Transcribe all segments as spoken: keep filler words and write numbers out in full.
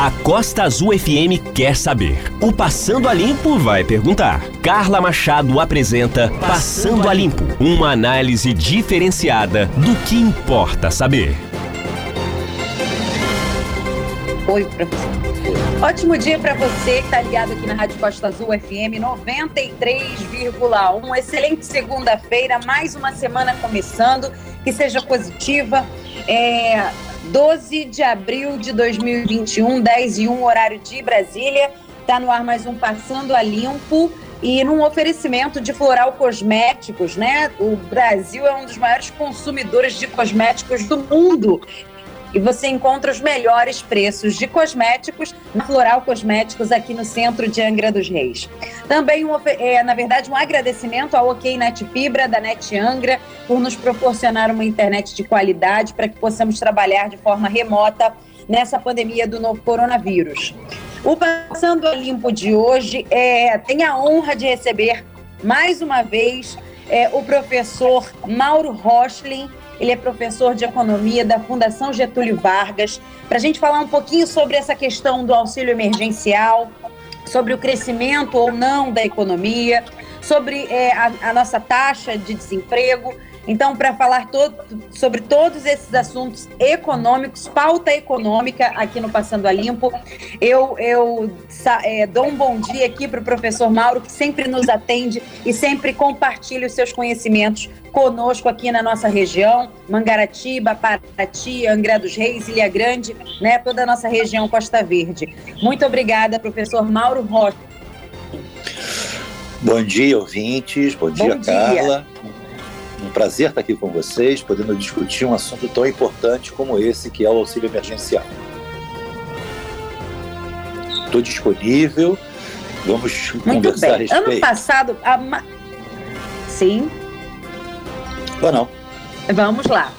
A Costa Azul F M quer saber. O Passando a Limpo vai perguntar. Carla Machado apresenta Passando a Limpo, uma análise diferenciada do que importa saber. Oi, professor. Ótimo dia para você que está ligado aqui na Rádio Costa Azul F M noventa e três vírgula um. Uma excelente segunda-feira, mais uma semana começando, que seja positiva. É... doze de abril de dois mil e vinte e um, dez e um, horário de Brasília. Está no ar mais um Passando a Limpo e num oferecimento de Floral Cosméticos, né? O Brasil é um dos maiores consumidores de cosméticos do mundo. E você encontra os melhores preços de cosméticos na Floral Cosméticos, aqui no centro de Angra dos Reis. Também, um, é, na verdade, um agradecimento ao OK Net Fibra, da Net Angra, por nos proporcionar uma internet de qualidade para que possamos trabalhar de forma remota nessa pandemia do novo coronavírus. O Passando a Limpo de hoje é, tem a honra de receber, mais uma vez, é, o professor Mauro Rochlin. Ele é professor de economia da Fundação Getúlio Vargas, para a gente falar um pouquinho sobre essa questão do auxílio emergencial, sobre o crescimento ou não da economia, sobre é, a, a nossa taxa de desemprego. Então, para falar todo, sobre todos esses assuntos econômicos, pauta econômica aqui no Passando a Limpo, eu, eu é, dou um bom dia aqui para o professor Mauro, que sempre nos atende e sempre compartilha os seus conhecimentos conosco aqui na nossa região, Mangaratiba, Paraty, Angra dos Reis, Ilha Grande, né, toda a nossa região Costa Verde. Muito obrigada, professor Mauro Rocha. Bom dia, ouvintes. Bom dia, bom dia. Carla. Um prazer estar aqui com vocês, podendo discutir um assunto tão importante como esse, que é o auxílio emergencial. Estou disponível, vamos muito conversar bem. A respeito. Ano passado... A ma... Sim? Ou não? Vamos lá.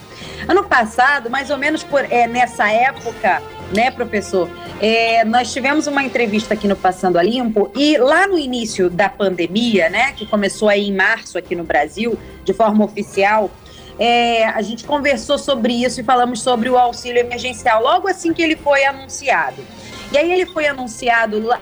Ano passado, mais ou menos por, é, nessa época, né, professor, é, nós tivemos uma entrevista aqui no Passando a Limpo e lá no início da pandemia, né, que começou aí em março aqui no Brasil, de forma oficial, é, a gente conversou sobre isso e falamos sobre o auxílio emergencial, logo assim que ele foi anunciado. E aí ele foi anunciado lá,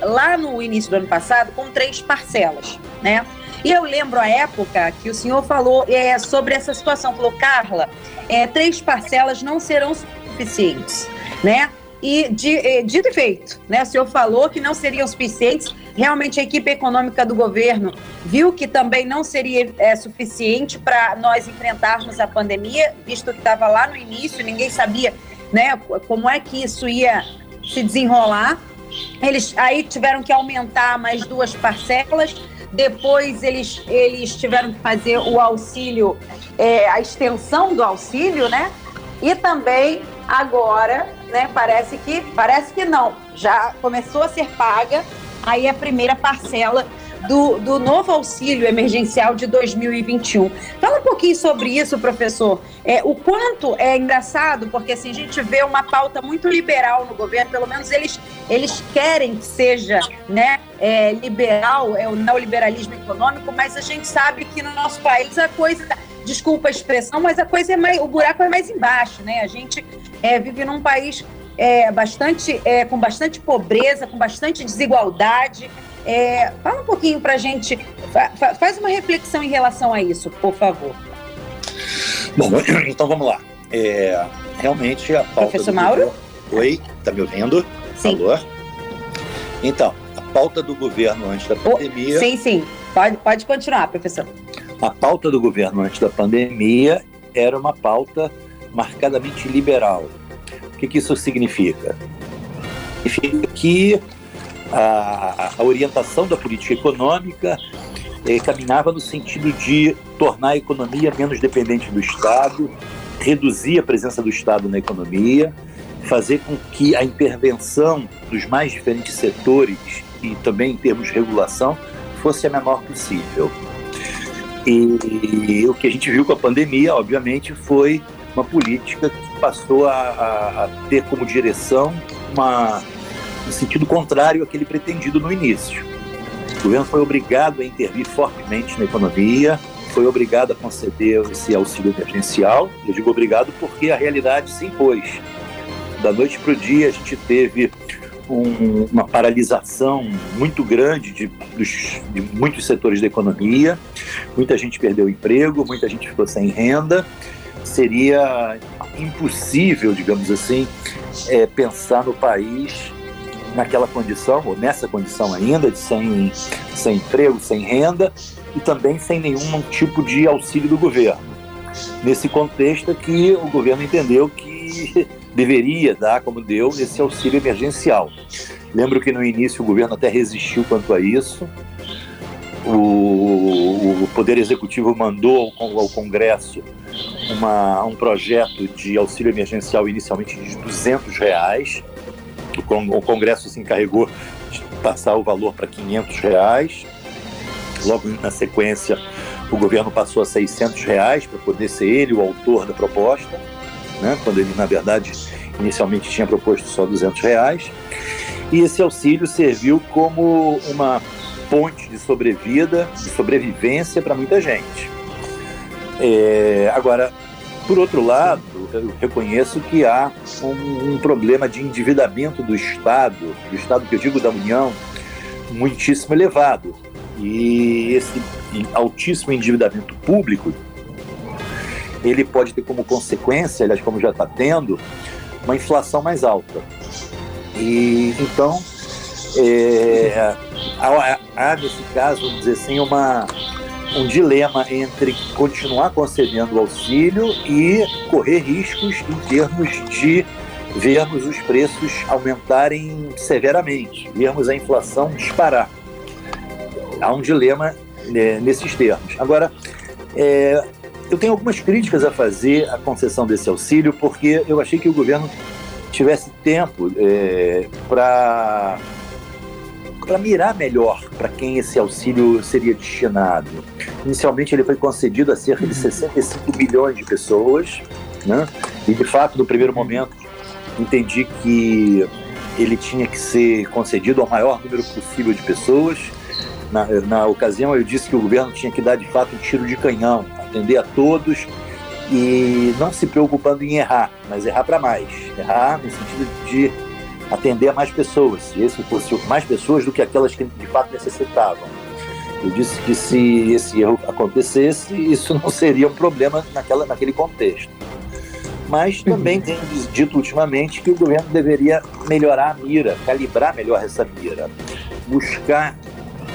lá no início do ano passado com três parcelas, né? E eu lembro a época que o senhor falou é, sobre essa situação, falou, Carla, é, três parcelas não serão suficientes, né? E de, dito e feito, né? O senhor falou que não seriam suficientes. Realmente a equipe econômica do governo viu que também não seria é, suficiente para nós enfrentarmos a pandemia, visto que estava lá no início, ninguém sabia, né, como é que isso ia se desenrolar. Eles aí tiveram que aumentar mais duas parcelas. Depois eles, eles tiveram que fazer o auxílio, é, a extensão do auxílio, né? E também agora, né, parece que, parece que não, já começou a ser paga aí a primeira parcela do, do novo auxílio emergencial de dois mil e vinte e um. Fala um pouquinho sobre isso, professor. É, o quanto é engraçado, porque assim, a gente vê uma pauta muito liberal no governo, pelo menos eles, eles querem que seja, né, é, liberal, é o neoliberalismo econômico, mas a gente sabe que no nosso país a coisa, desculpa a expressão, mas a coisa é mais, o buraco é mais embaixo, né? A gente é, vive num país é, bastante, é, com bastante pobreza, com bastante desigualdade. É, fala um pouquinho para a gente, fa- faz uma reflexão em relação a isso, por favor. Bom, então vamos lá. É, realmente a pauta... Professor Mauro? Governo... Oi, está me ouvindo? Sim. Alô? Então, a pauta do governo antes da pandemia... Oh, sim, sim, pode, pode continuar, professor. A pauta do governo antes da pandemia era uma pauta marcadamente liberal. O que, que isso significa? Significa que A, a orientação da política econômica eh, caminhava no sentido de tornar a economia menos dependente do Estado, reduzir a presença do Estado na economia, fazer com que a intervenção dos mais diferentes setores e também em termos de regulação fosse a menor possível. E, e o que a gente viu com a pandemia, obviamente, foi uma política que passou a, a, a ter como direção uma... no sentido contrário àquele pretendido no início. O governo foi obrigado a intervir fortemente na economia, foi obrigado a conceder esse auxílio emergencial. Eu digo obrigado porque a realidade se impôs. da noite para o dia, a gente teve um, uma paralisação muito grande de, dos, de muitos setores da economia. Muita gente perdeu o emprego, muita gente ficou sem renda. Seria impossível, digamos assim, é, pensar no país naquela condição, ou nessa condição ainda, de sem, sem emprego, sem renda, e também sem nenhum tipo de auxílio do governo. Nesse contexto é que o governo entendeu que deveria dar, como deu, esse auxílio emergencial. Lembro que no início o governo até resistiu quanto a isso. O, o Poder Executivo mandou ao, ao Congresso uma, um projeto de auxílio emergencial inicialmente de duzentos reais. O Congresso se encarregou de passar o valor para quinhentos reais. Logo na sequência, o governo passou a seiscentos reais para poder ser ele o autor da proposta, né? Quando ele, na verdade, inicialmente tinha proposto só duzentos reais. E esse auxílio serviu como uma ponte de sobrevida, de sobrevivência para muita gente. É, agora, por outro lado, eu reconheço que há um, um problema de endividamento do Estado, do Estado que eu digo da União, muitíssimo elevado. E esse altíssimo endividamento público, ele pode ter como consequência, aliás, como já está tendo, uma inflação mais alta. E então, é, há, há nesse caso, vamos dizer assim, uma... um dilema entre continuar concedendo auxílio e correr riscos em termos de vermos os preços aumentarem severamente, vermos a inflação disparar. Há um dilema, né, nesses termos. Agora, é, eu tenho algumas críticas a fazer à concessão desse auxílio, porque eu achei que o governo tivesse tempo é, para... para mirar melhor para quem esse auxílio seria destinado. Inicialmente ele foi concedido a cerca de sessenta e cinco milhões de pessoas, né? E de fato, no primeiro momento, entendi que ele tinha que ser concedido ao maior número possível de pessoas. Na, na ocasião eu disse que o governo tinha que dar de fato um tiro de canhão, atender a todos e não se preocupando em errar, mas errar para mais, errar no sentido de atender a mais pessoas, se esse fosse mais pessoas do que aquelas que de fato necessitavam. Eu disse que se esse erro acontecesse, isso não seria um problema naquela, naquele contexto. Mas também tenho dito ultimamente que o governo deveria melhorar a mira, calibrar melhor essa mira, buscar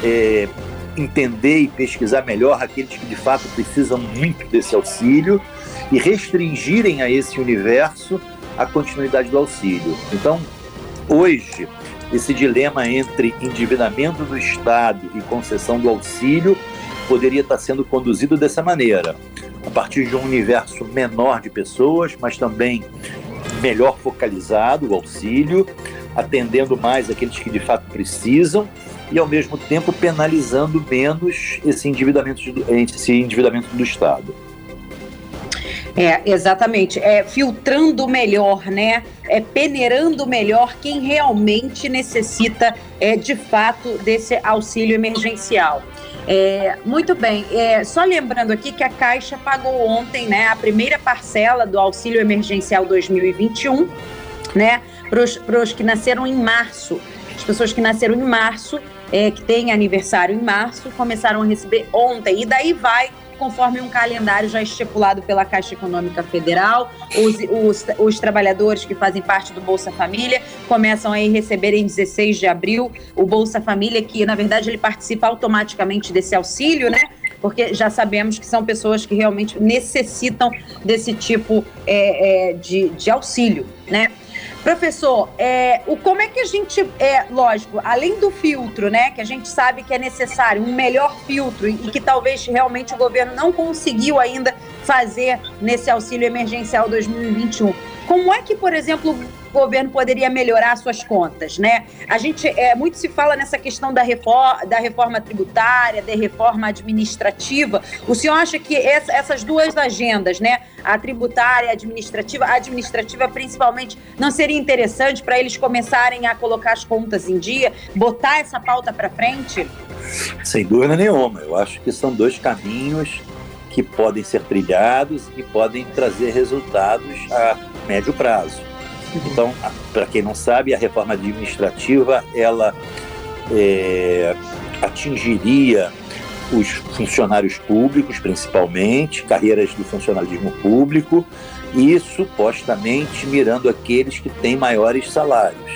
é, entender e pesquisar melhor aqueles que de fato precisam muito desse auxílio e restringirem a esse universo a continuidade do auxílio. Então, hoje, esse dilema entre endividamento do Estado e concessão do auxílio poderia estar sendo conduzido dessa maneira, a partir de um universo menor de pessoas, mas também melhor focalizado o auxílio, atendendo mais aqueles que de fato precisam e, ao mesmo tempo, penalizando menos esse endividamento, esse endividamento do Estado. É, exatamente, é, filtrando melhor, né? É, peneirando melhor quem realmente necessita, é, de fato, desse auxílio emergencial. É, muito bem, é, só lembrando aqui que a Caixa pagou ontem, né, a primeira parcela do auxílio emergencial dois mil e vinte e um, né, para os que nasceram em março. As pessoas que nasceram em março, é, que têm aniversário em março, começaram a receber ontem, e daí vai conforme um calendário já estipulado pela Caixa Econômica Federal. Os, os, os trabalhadores que fazem parte do Bolsa Família começam a receber em dezesseis de abril o Bolsa Família, que na verdade ele participa automaticamente desse auxílio, né? Porque já sabemos que são pessoas que realmente necessitam desse tipo é, é, de, de auxílio, né? Professor, é, o, como é que a gente, é, lógico, além do filtro, né, que a gente sabe que é necessário, um melhor filtro e, e que talvez realmente o governo não conseguiu ainda fazer nesse auxílio emergencial dois mil e vinte e um. Como é que, por exemplo, o governo poderia melhorar suas contas, né? A gente, é, muito se fala nessa questão da reforma, da reforma tributária, da reforma administrativa. O senhor acha que essa, essas duas agendas, né, a tributária e a administrativa, a administrativa principalmente, não seria interessante para eles começarem a colocar as contas em dia, botar essa pauta para frente? Sem dúvida nenhuma. Eu acho que são dois caminhos que podem ser trilhados e podem trazer resultados a médio prazo. Então, para quem não sabe, a reforma administrativa, ela é, atingiria os funcionários públicos, principalmente, carreiras do funcionalismo público, e supostamente mirando aqueles que têm maiores salários.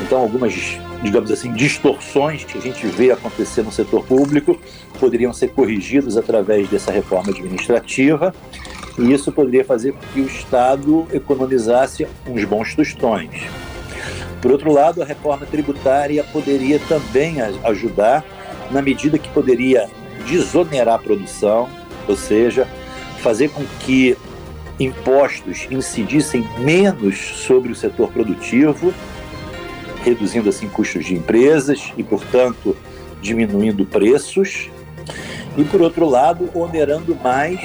Então, algumas, digamos assim, distorções que a gente vê acontecer no setor público poderiam ser corrigidas através dessa reforma administrativa, e isso poderia fazer com que o Estado economizasse uns bons tostões. Por outro lado, a reforma tributária poderia também ajudar na medida que poderia desonerar a produção, ou seja, fazer com que impostos incidissem menos sobre o setor produtivo, reduzindo assim custos de empresas e, portanto, diminuindo preços. E, por outro lado, onerando mais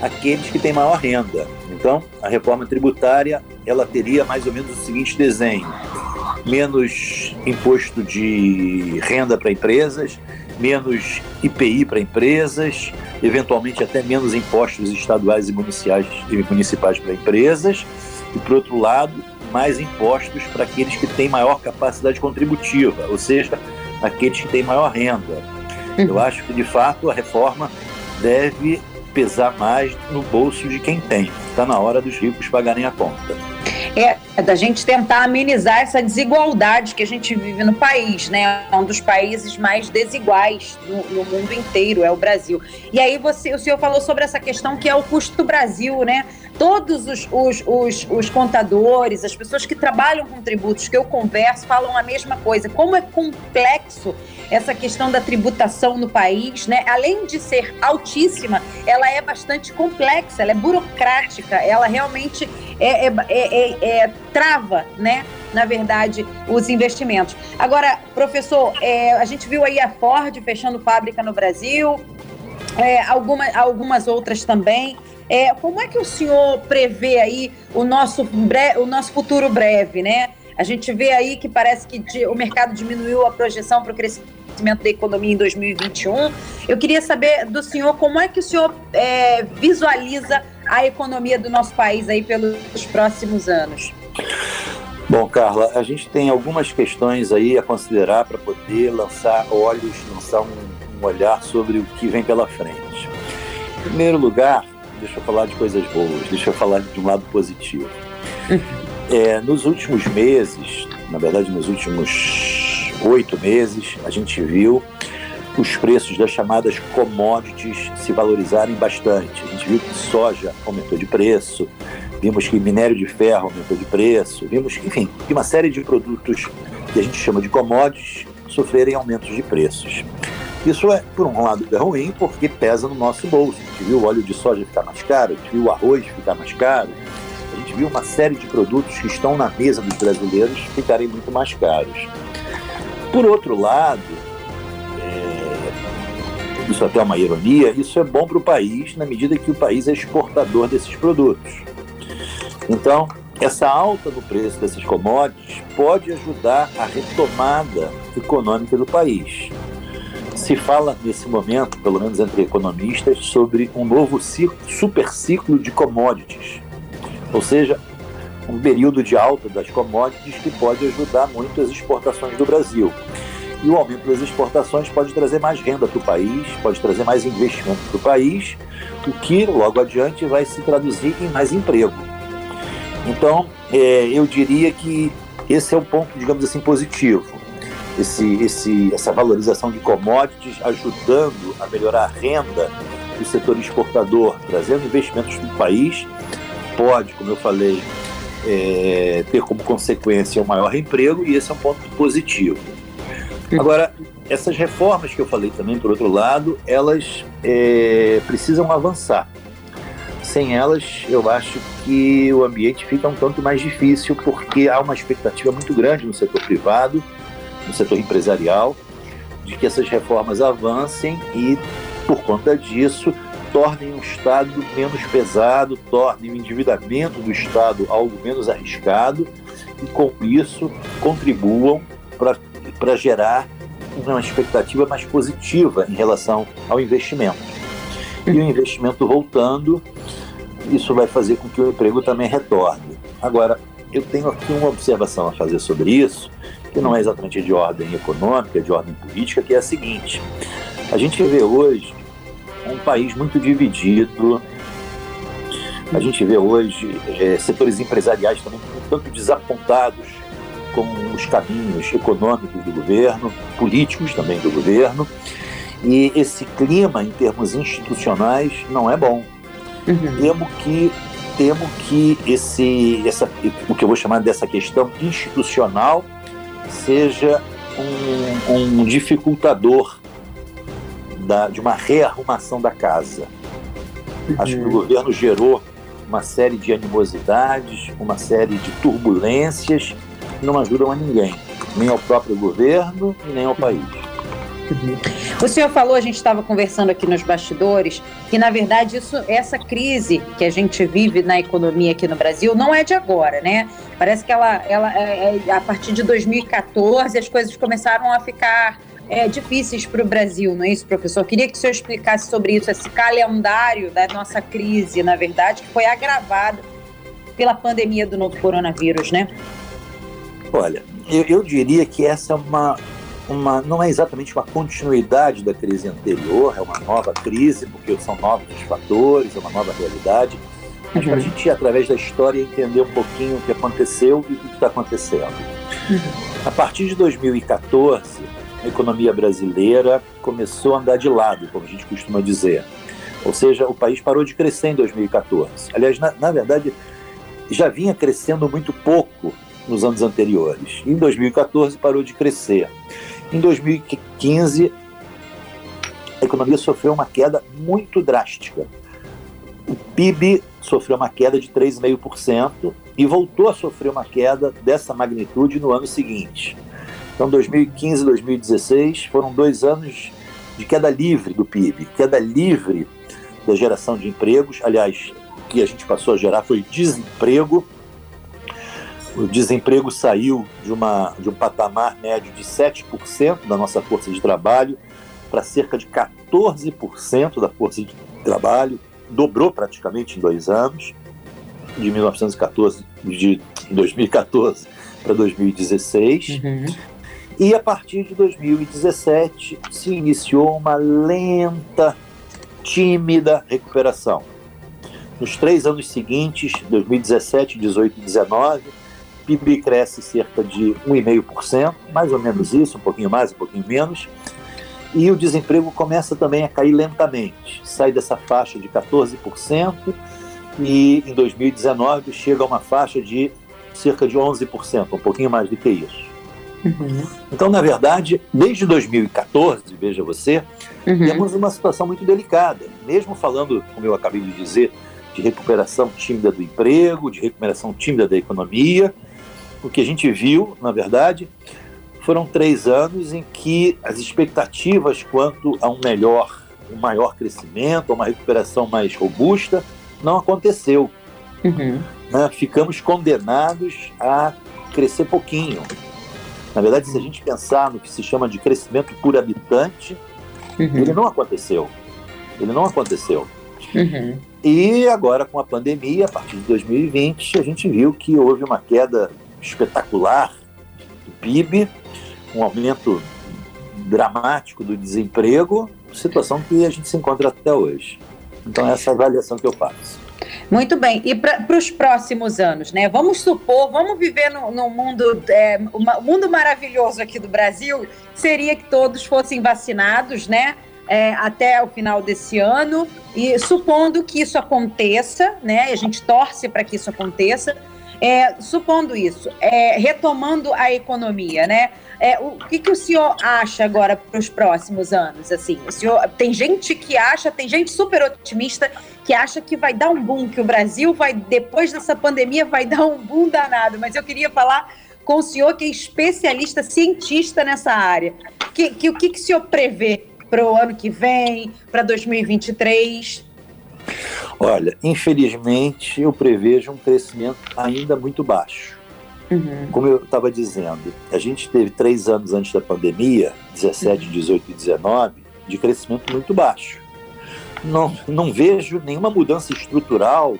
aqueles que têm maior renda. Então, a reforma tributária, ela teria mais ou menos o seguinte desenho: menos imposto de renda para empresas, menos I P I para empresas, eventualmente até menos impostos estaduais e municipais, municipais para empresas, e, por outro lado, mais impostos para aqueles que têm maior capacidade contributiva, ou seja, aqueles que têm maior renda. Eu acho que, de fato, a reforma deve pesar mais no bolso de quem tem. Está na hora dos ricos pagarem a conta. É, é da gente tentar amenizar essa desigualdade que a gente vive no país, né? É um dos países mais desiguais no, no mundo inteiro, é o Brasil. E aí você, o senhor falou sobre essa questão que é o custo Brasil, né? Todos os, os, os, os contadores, as pessoas que trabalham com tributos, que eu converso, falam a mesma coisa. Como é complexo essa questão da tributação no país, né? Além de ser altíssima, ela é bastante complexa, ela é burocrática, ela realmente é, é, é, é, é, trava, né? Na verdade, os investimentos. Agora, professor, é, a gente viu aí a Ford fechando fábrica no Brasil, é, alguma, algumas outras também. É, como é que o senhor prevê aí o nosso, bre- o nosso futuro breve, né? A gente vê aí que parece que de, o mercado diminuiu a projeção para o crescimento da economia em dois mil e vinte e um. Eu queria saber do senhor como é que o senhor é, visualiza a economia do nosso país aí pelos próximos anos. Bom, Carla, a gente tem algumas questões aí a considerar para poder lançar olhos, lançar um, um olhar sobre o que vem pela frente. Em primeiro lugar, deixa eu falar de coisas boas, deixa eu falar de um lado positivo. É, nos últimos meses, na verdade nos últimos oito meses, a gente viu os preços das chamadas commodities se valorizarem bastante. A gente viu que soja aumentou de preço, vimos que minério de ferro aumentou de preço, vimos que, enfim, que uma série de produtos que a gente chama de commodities sofrerem aumentos de preços. Isso, é, por um lado, é ruim porque pesa no nosso bolso. A gente viu o óleo de soja ficar mais caro, a gente viu o arroz ficar mais caro, a gente viu uma série de produtos que estão na mesa dos brasileiros ficarem muito mais caros. Por outro lado, é... isso até é uma ironia, isso é bom para o país na medida que o país é exportador desses produtos. Então, essa alta no preço desses commodities pode ajudar a retomada econômica do país. Se fala nesse momento, pelo menos entre economistas, sobre um novo ciclo, super ciclo de commodities, ou seja, um período de alta das commodities que pode ajudar muito as exportações do Brasil. E o aumento das exportações pode trazer mais renda para o país, pode trazer mais investimento para o país, o que logo adiante vai se traduzir em mais emprego. Então, é, eu diria que esse é o ponto, digamos assim, positivo. Esse, esse, essa valorização de commodities ajudando a melhorar a renda do setor exportador, trazendo investimentos para o país, pode, como eu falei, é, ter como consequência um maior emprego, e esse é um ponto positivo. Agora, essas reformas que eu falei também, por outro lado, elas é, precisam avançar. Sem elas, eu acho que o ambiente fica um tanto mais difícil, porque há uma expectativa muito grande no setor privado, no setor empresarial, de que essas reformas avancem e, por conta disso, tornem o Estado menos pesado, tornem o endividamento do Estado algo menos arriscado e, com isso, contribuam para gerar uma expectativa mais positiva em relação ao investimento. E o investimento voltando, isso vai fazer com que o emprego também retorne. Agora, eu tenho aqui uma observação a fazer sobre isso, que não é exatamente de ordem econômica, de ordem política, que é a seguinte: a gente vê hoje um país muito dividido, a gente vê hoje é, setores empresariais também um tanto desapontados com os caminhos econômicos do governo, políticos também do governo, e esse clima em termos institucionais não é bom. Uhum. Temo que, temo que esse, essa, o que eu vou chamar dessa questão institucional seja um, um dificultador da, de uma rearrumação da casa. Uhum. Acho que o governo gerou uma série de animosidades, uma série de turbulências que não ajudam a ninguém, nem ao próprio governo e nem ao país. O senhor falou, a gente estava conversando aqui nos bastidores, que na verdade isso, essa crise que a gente vive na economia aqui no Brasil não é de agora, né? Parece que ela, ela é, a partir de dois mil e quatorze as coisas começaram a ficar é, difíceis para o Brasil, não é isso, professor? Queria que o senhor explicasse sobre isso, esse calendário da nossa crise, na verdade, que foi agravado pela pandemia do novo coronavírus, né? Olha, eu, eu diria que essa é uma... Uma, não é exatamente uma continuidade da crise anterior, é uma nova crise, porque são novos fatores, é uma nova realidade, mas uhum. para a gente ir através da história entender um pouquinho o que aconteceu e o que está acontecendo. Uhum. A partir de dois mil e quatorze, a economia brasileira começou a andar de lado, como a gente costuma dizer, ou seja, o país parou de crescer em dois mil e quatorze. Aliás, na, na verdade, já vinha crescendo muito pouco nos anos anteriores. Em dois mil e quatorze parou de crescer. Em dois mil e quinze, a economia sofreu uma queda muito drástica. O P I B sofreu uma queda de três vírgula cinco por cento e voltou a sofrer uma queda dessa magnitude no ano seguinte. Então, dois mil e quinze e dois mil e dezesseis foram dois anos de queda livre do P I B, queda livre da geração de empregos. Aliás, o que a gente passou a gerar foi desemprego. O desemprego saiu de, uma, de um patamar médio de sete por cento da nossa força de trabalho para cerca de quatorze por cento da força de trabalho, dobrou praticamente em dois anos, de, mil novecentos e quatorze, de dois mil e quatorze para dois mil e dezesseis. Uhum. E a partir de dois mil e dezessete se iniciou uma lenta, tímida recuperação. Nos três anos seguintes, dois mil e dezessete, dezoito e dezenove, o P I B cresce cerca de um vírgula cinco por cento, mais ou menos isso, um pouquinho mais, um pouquinho menos, e o desemprego começa também a cair lentamente, sai dessa faixa de quatorze por cento e em dois mil e dezenove chega a uma faixa de cerca de onze por cento, um pouquinho mais do que isso. Uhum. Então, na verdade, desde dois mil e quatorze, veja você, uhum. temos uma situação muito delicada, mesmo falando, como eu acabei de dizer, de recuperação tímida do emprego, de recuperação tímida da economia. O que a gente viu, na verdade, foram três anos em que as expectativas quanto a um melhor, um maior crescimento, a uma recuperação mais robusta, não aconteceu. Uhum. Né? Ficamos condenados a crescer pouquinho. Na verdade, se a gente pensar no que se chama de crescimento por habitante, uhum. ele não aconteceu. Ele não aconteceu. Uhum. E agora, com a pandemia, a partir de dois mil e vinte, a gente viu que houve uma queda espetacular do P I B, um aumento dramático do desemprego, situação que a gente se encontra até hoje. Então, essa é a avaliação que eu faço. Muito bem. E para os próximos anos, né? Vamos supor, vamos viver num no, no mundo, é, uma, mundo maravilhoso aqui do Brasil, seria que todos fossem vacinados, né? É, até o final desse ano, e supondo que isso aconteça, né, a gente torce para que isso aconteça, é, supondo isso, é, retomando a economia, né, é, o que, que o senhor acha agora para os próximos anos? Assim, o senhor, tem gente que acha, tem gente super otimista que acha que vai dar um boom, que o Brasil vai, depois dessa pandemia, vai dar um boom danado, mas eu queria falar com o senhor, que é especialista, cientista nessa área, o que, que, que, que o senhor prevê para o ano que vem, para dois mil e vinte e três? Olha, infelizmente eu prevejo um crescimento ainda muito baixo. Uhum. Como eu estava dizendo, a gente teve três anos antes da pandemia, dezessete, uhum. dezoito e dezenove, de crescimento muito baixo. Não, não vejo nenhuma mudança estrutural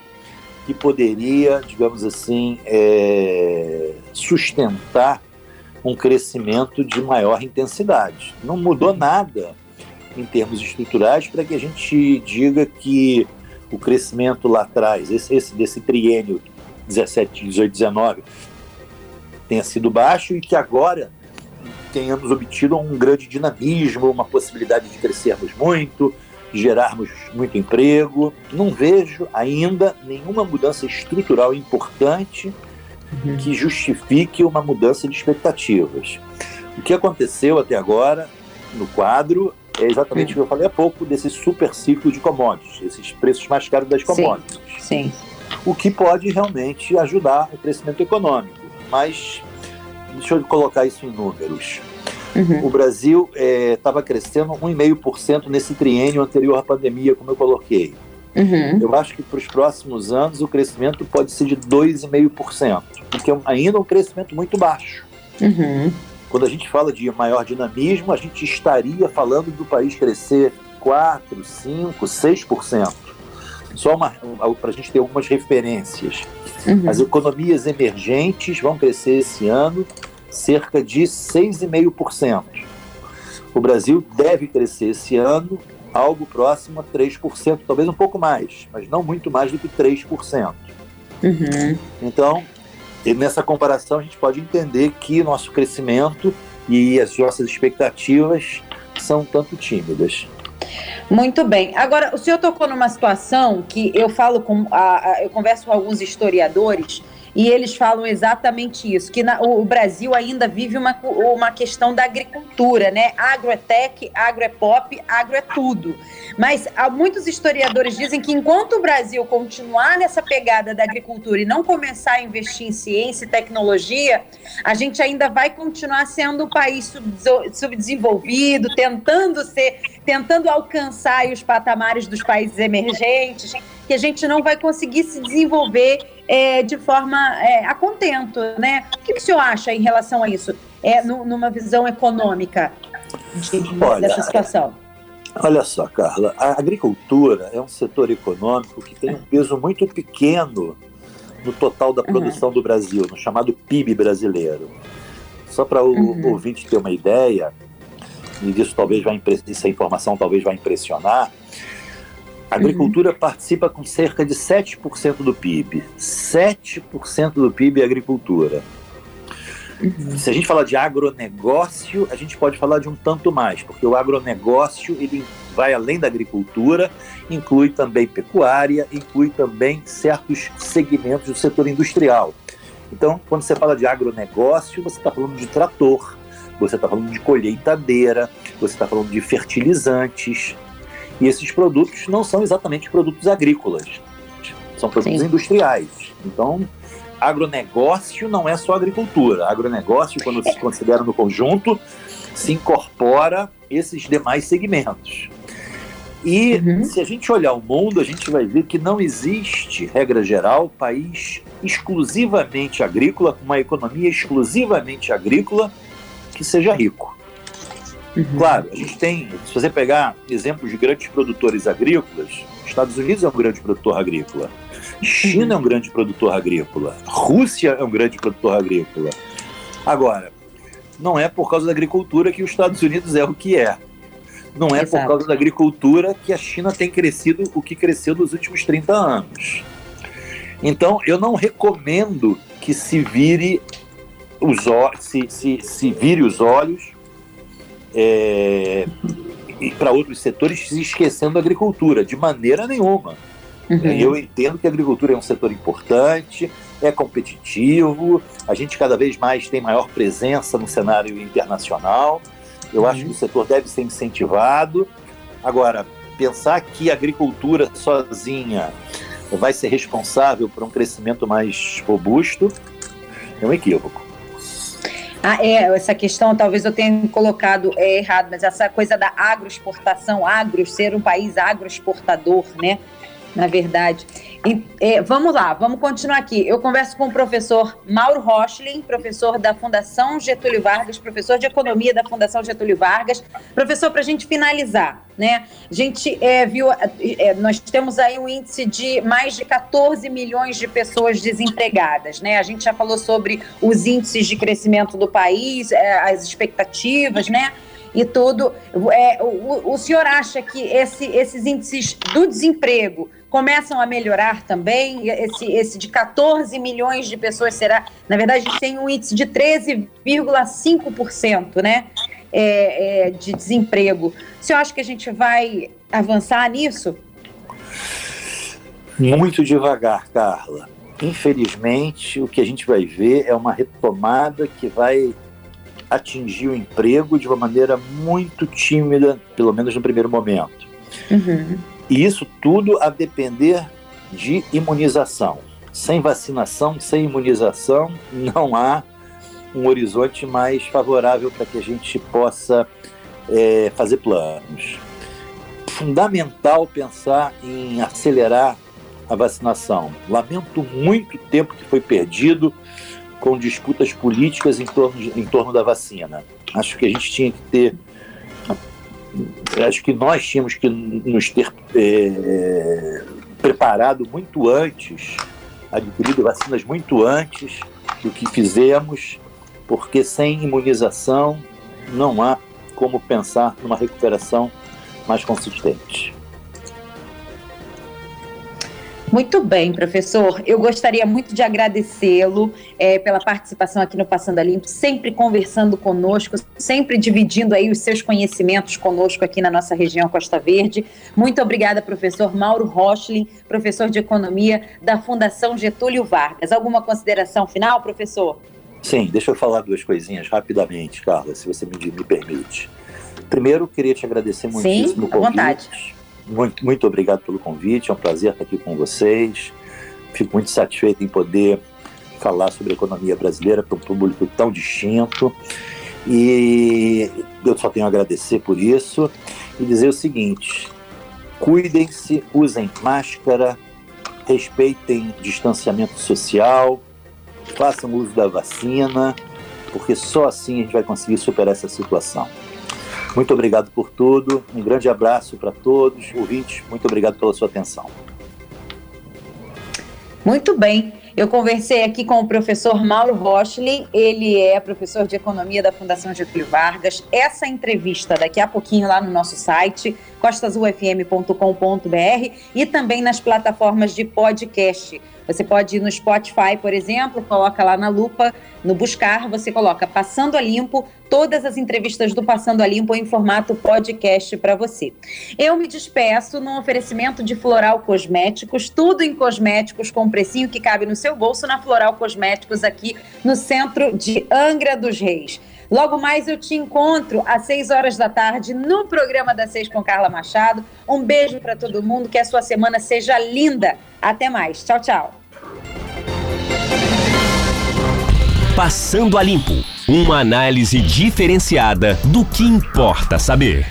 que poderia, digamos assim, é, sustentar um crescimento de maior intensidade. Não mudou nada em termos estruturais para que a gente diga que o crescimento lá atrás, esse, esse, desse triênio dezessete, dezoito, dezenove, tenha sido baixo e que agora tenhamos obtido um grande dinamismo, uma possibilidade de crescermos muito, gerarmos muito emprego. Não vejo ainda nenhuma mudança estrutural importante uhum. que justifique uma mudança de expectativas. O que aconteceu até agora no quadro é exatamente uhum. o que eu falei há pouco, desse super ciclo de commodities, esses preços mais caros das commodities. Sim. Sim. O que pode realmente ajudar o crescimento econômico. Mas deixa eu colocar isso em números. Uhum. O Brasil estava é, crescendo um vírgula cinco por cento nesse triênio anterior à pandemia, como eu coloquei. Uhum. Eu acho que para os próximos anos o crescimento pode ser de dois vírgula cinco por cento, porque ainda é um crescimento muito baixo. Uhum. Quando a gente fala de maior dinamismo, a gente estaria falando do país crescer quatro por cento, cinco por cento, seis por cento. Só para a gente ter algumas referências. Uhum. As economias emergentes vão crescer esse ano cerca de seis vírgula cinco por cento. O Brasil deve crescer esse ano algo próximo a três por cento, talvez um pouco mais, mas não muito mais do que três por cento. Uhum. Então, nessa comparação, a gente pode entender que nosso crescimento e as nossas expectativas são um tanto tímidas. Muito bem. Agora, o senhor tocou numa situação que eu falo com... A, a, eu converso com alguns historiadores e eles falam exatamente isso, que na, o, o Brasil ainda vive uma, uma questão da agricultura, né? Agro é tech, agro é pop, agro é tudo. Mas há muitos historiadores dizem que enquanto o Brasil continuar nessa pegada da agricultura e não começar a investir em ciência e tecnologia, a gente ainda vai continuar sendo um país subdesenvolvido, tentando ser, tentando alcançar os patamares dos países emergentes, que a gente não vai conseguir se desenvolver é, de forma é, a contento, né? O que, que o senhor acha em relação a isso, é, no, numa visão econômica de, olha, dessa situação? Olha só, Carla, a agricultura é um setor econômico que tem um peso muito pequeno no total da produção uhum. do Brasil, no chamado P I B brasileiro. Só para o uhum. ouvinte ter uma ideia, e isso talvez vai impre- essa informação talvez vai impressionar, a agricultura uhum. participa com cerca de sete por cento do P I B. sete por cento do P I B é agricultura. Uhum. Se a gente falar de agronegócio, a gente pode falar de um tanto mais, porque o agronegócio ele vai além da agricultura, inclui também pecuária, inclui também certos segmentos do setor industrial. Então, quando você fala de agronegócio, você está falando de trator, você está falando de colheitadeira, você está falando de fertilizantes. E esses produtos não são exatamente produtos agrícolas, são produtos Sim. industriais. Então, agronegócio não é só agricultura. Agronegócio, quando se considera no conjunto, se incorpora esses demais segmentos. E uhum. se a gente olhar o mundo, a gente vai ver que não existe, regra geral, país exclusivamente agrícola, com uma economia exclusivamente agrícola, que seja rico. Claro, a gente tem, se você pegar exemplos de grandes produtores agrícolas, Estados Unidos é um grande produtor agrícola, China é um grande produtor agrícola, Rússia é um grande produtor agrícola. Agora, não é por causa da agricultura que os Estados Unidos é o que é. Não é Exato. Por causa da agricultura que a China tem crescido o que cresceu nos últimos trinta anos. Então, eu não recomendo que se vire os, ó- se, se, se vire os olhos É, e para outros setores, se esquecendo a agricultura, de maneira nenhuma. Uhum. Eu entendo que a agricultura é um setor importante, é competitivo, a gente cada vez mais tem maior presença no cenário internacional, eu uhum. acho que o setor deve ser incentivado. Agora, pensar que a agricultura sozinha vai ser responsável por um crescimento mais robusto é um equívoco. Ah, é, essa questão talvez eu tenha colocado é, errado, mas essa coisa da agroexportação, agro, ser um país agroexportador, né? Na verdade. E, eh, vamos lá, vamos continuar aqui. Eu converso com o professor Mauro Rochlin, professor da Fundação Getúlio Vargas, professor de Economia da Fundação Getúlio Vargas. Professor, para a gente finalizar, né? A gente eh, viu, eh, nós temos aí um índice de mais de quatorze milhões de pessoas desempregadas, né? A gente já falou sobre os índices de crescimento do país, eh, as expectativas, né? E tudo. É, o, o senhor acha que esse, esses índices do desemprego começam a melhorar também? Esse, esse de quatorze milhões de pessoas será... Na verdade, a gente tem um índice de treze vírgula cinco por cento, né, é, é, de desemprego. O senhor acha que a gente vai avançar nisso? Muito devagar, Carla. Infelizmente, o que a gente vai ver é uma retomada que vai atingir o emprego de uma maneira muito tímida, pelo menos no primeiro momento. Uhum. E isso tudo a depender de imunização. Sem vacinação, sem imunização, não há um horizonte mais favorável para que a gente possa é, fazer planos. Fundamental pensar em acelerar a vacinação. Lamento muito tempo que foi perdido com disputas políticas em torno, de, em torno da vacina. Acho que a gente tinha que ter... Acho que nós tínhamos que nos ter é, preparado muito antes, adquirido vacinas muito antes do que fizemos, porque sem imunização não há como pensar numa recuperação mais consistente. Muito bem, professor. Eu gostaria muito de agradecê-lo é, pela participação aqui no Passando a Limpo, sempre conversando conosco, sempre dividindo aí os seus conhecimentos conosco aqui na nossa região Costa Verde. Muito obrigada, professor Mauro Rochlin, professor de Economia da Fundação Getúlio Vargas. Alguma consideração final, professor? Sim, deixa eu falar duas coisinhas rapidamente, Carla, se você me, me permite. Primeiro, queria te agradecer muitíssimo o convite. Sim, à vontade. Muito, muito obrigado pelo convite, é um prazer estar aqui com vocês. Fico muito satisfeito em poder falar sobre a economia brasileira para um público tão distinto. E eu só tenho a agradecer por isso e dizer o seguinte: cuidem-se, usem máscara, respeitem distanciamento social, façam uso da vacina, porque só assim a gente vai conseguir superar essa situação. Muito obrigado por tudo, um grande abraço para todos, ouvintes, muito obrigado pela sua atenção. Muito bem, eu conversei aqui com o professor Mauro Rochlin, ele é professor de Economia da Fundação Getúlio Vargas. Essa entrevista daqui a pouquinho lá no nosso site, costa azul f m ponto com ponto b r, e também nas plataformas de podcast. Você pode ir no Spotify, por exemplo, coloca lá na lupa, no buscar, você coloca Passando a Limpo, todas as entrevistas do Passando a Limpo em formato podcast para você. Eu me despeço num oferecimento de Floral Cosméticos, tudo em cosméticos com precinho que cabe no seu bolso, na Floral Cosméticos aqui no centro de Angra dos Reis. Logo mais eu te encontro às seis horas da tarde no programa das seis com Carla Machado. Um beijo para todo mundo, que a sua semana seja linda. Até mais. Tchau, tchau. Passando a Limpo, uma análise diferenciada do que importa saber.